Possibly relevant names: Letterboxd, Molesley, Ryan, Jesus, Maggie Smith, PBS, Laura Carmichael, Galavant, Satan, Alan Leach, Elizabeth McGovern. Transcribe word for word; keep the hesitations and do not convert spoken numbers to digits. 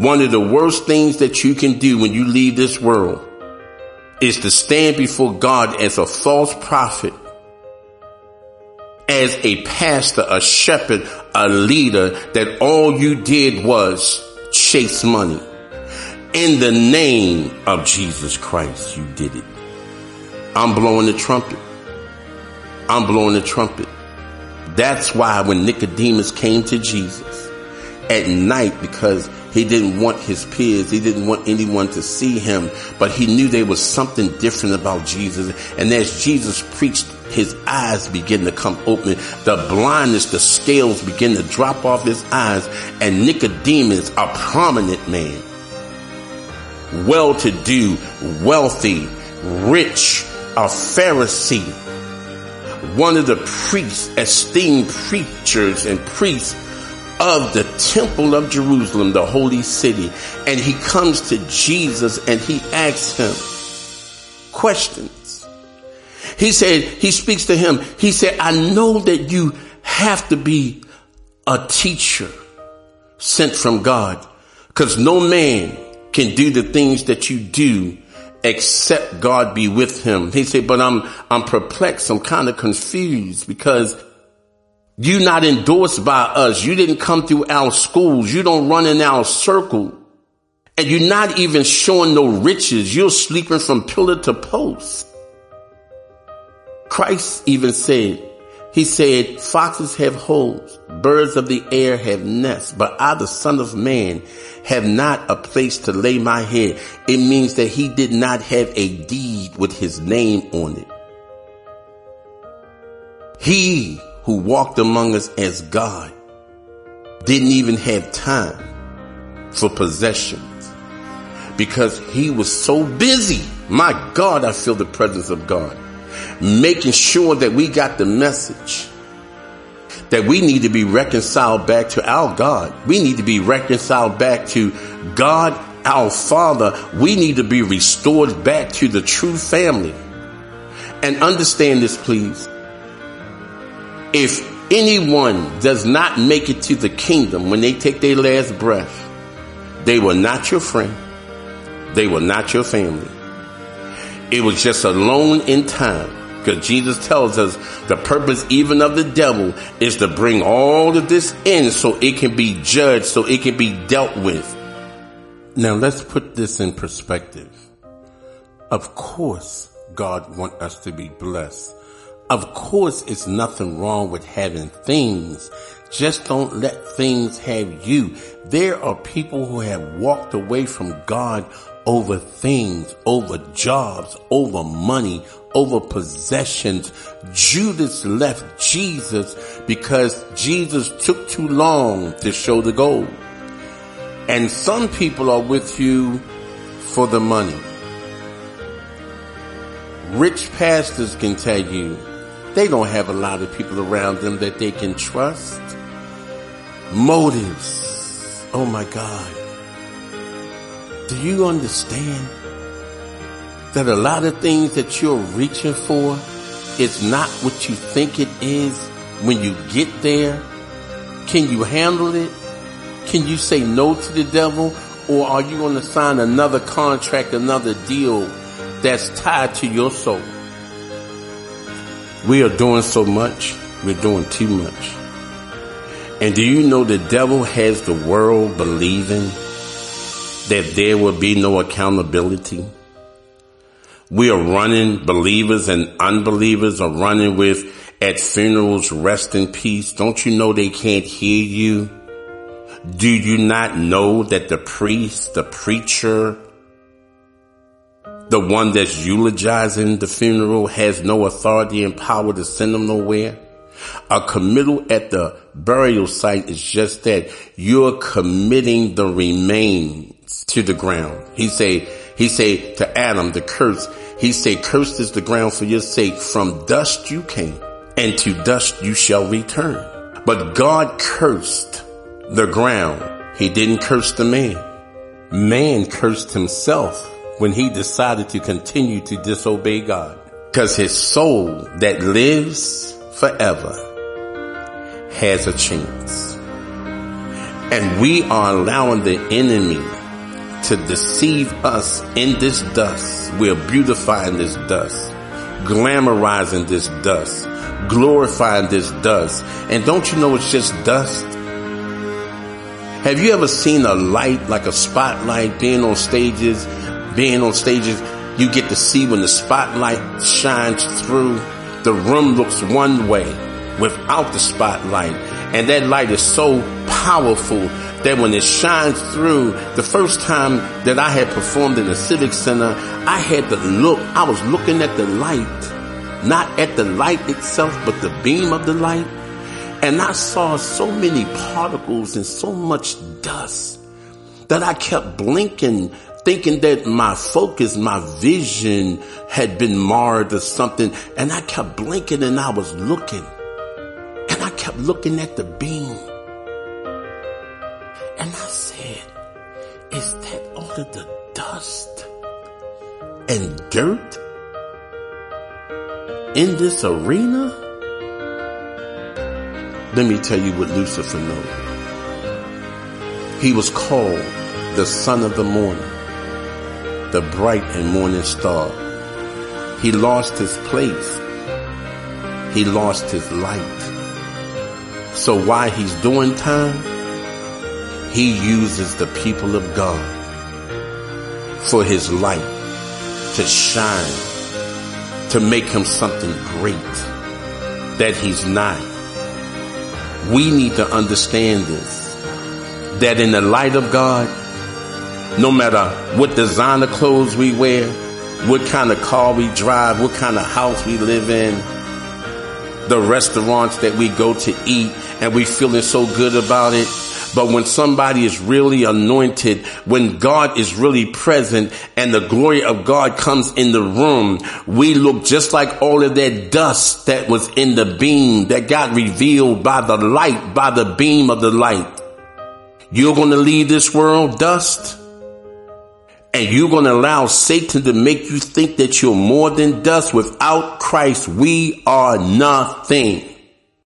One of the worst things that you can do when you leave this world is to stand before God as a false prophet, as a pastor, a shepherd, a leader, that all you did was chase money. In the name of Jesus Christ, you did it. I'm blowing the trumpet. I'm blowing the trumpet. That's why when Nicodemus came to Jesus at night, because he didn't want his peers, he didn't want anyone to see him, but he knew there was something different about Jesus. And as Jesus preached, his eyes begin to come open. The blindness, the scales begin to drop off his eyes. And Nicodemus, a prominent man, well-to-do, wealthy, rich, a Pharisee, one of the priests, esteemed preachers and priests of the temple of Jerusalem, the holy city. And he comes to Jesus and he asks him questions. He said, he speaks to him. He said, I know that you have to be a teacher sent from God, because no man can do the things that you do except God be with him. He said, but I'm, I'm perplexed. I'm kind of confused, because you're not endorsed by us. You didn't come through our schools. You don't run in our circle. And you're not even showing no riches. You're sleeping from pillar to post. Christ even said, he said, foxes have holes, birds of the air have nests, but I, the Son of Man, have not a place to lay my head. It means that he did not have a deed with his name on it. He who walked among us as God didn't even have time for possessions, because he was so busy. My God, I feel the presence of God, making sure that we got the message that we need to be reconciled back to our God. We need to be reconciled back to God, our Father. We need to be restored back to the true family. And understand this, please. If anyone does not make it to the kingdom when they take their last breath, they were not your friend. They were not your family. It was just a loan in time, because Jesus tells us the purpose even of the devil is to bring all of this in so it can be judged, so it can be dealt with. Now let's put this in perspective. Of course, God wants us to be blessed. Of course, it's nothing wrong with having things. Just don't let things have you. There are people who have walked away from God over things, over jobs, over money, over possessions. Judas left Jesus because Jesus took too long to show the gold. And some people are with you for the money. Rich pastors can tell you, they don't have a lot of people around them that they can trust. Motives. Oh my God. Do you understand that a lot of things that you're reaching for is not what you think it is when you get there? Can you handle it? Can you say no to the devil? Or are you going to sign another contract, another deal that's tied to your soul? We are doing so much, we're doing too much. And do you know the devil has the world believing that there will be no accountability? We are running, believers and unbelievers are running with, at funerals, rest in peace. Don't you know they can't hear you? Do you not know that the priest, the preacher, the one that's eulogizing the funeral has no authority and power to send them nowhere? A committal at the burial site is just that. You're committing the remains to the ground. He say, he say to Adam, the curse. He say, cursed is the ground for your sake. From dust you came, and to dust you shall return. But God cursed the ground. He didn't curse the man. Man cursed himself when he decided to continue to disobey God. Because his soul that lives forever has a chance. And we are allowing the enemy to deceive us in this dust. We're beautifying this dust, glamorizing this dust, glorifying this dust. And don't you know it's just dust? Have you ever seen a light, like a spotlight, being on stages, being on stages? You get to see when the spotlight shines through, the room looks one way without the spotlight. And that light is so powerful that when it shines through, the first time that I had performed in the Civic Center, I had to look. I was looking at the light, not at the light itself, but the beam of the light. And I saw so many particles and so much dust that I kept blinking, thinking that my focus, my vision had been marred or something. And I kept blinking and I was looking. And I kept looking at the beam. And I said, is that all of the dust and dirt in this arena? Let me tell you what Lucifer knew. He was called the son of the morning, the bright and morning star. He lost his place. He lost his light. So while he's doing time, he uses the people of God for his light to shine, to make him something great that he's not. We need to understand this, that in the light of God, no matter what designer clothes we wear, what kind of car we drive, what kind of house we live in, the restaurants that we go to eat and we feeling so good about it. But when somebody is really anointed, when God is really present and the glory of God comes in the room, we look just like all of that dust that was in the beam that got revealed by the light, by the beam of the light. You're going to leave this world dust, and you're going to allow Satan to make you think that you're more than dust. Without Christ, we are nothing.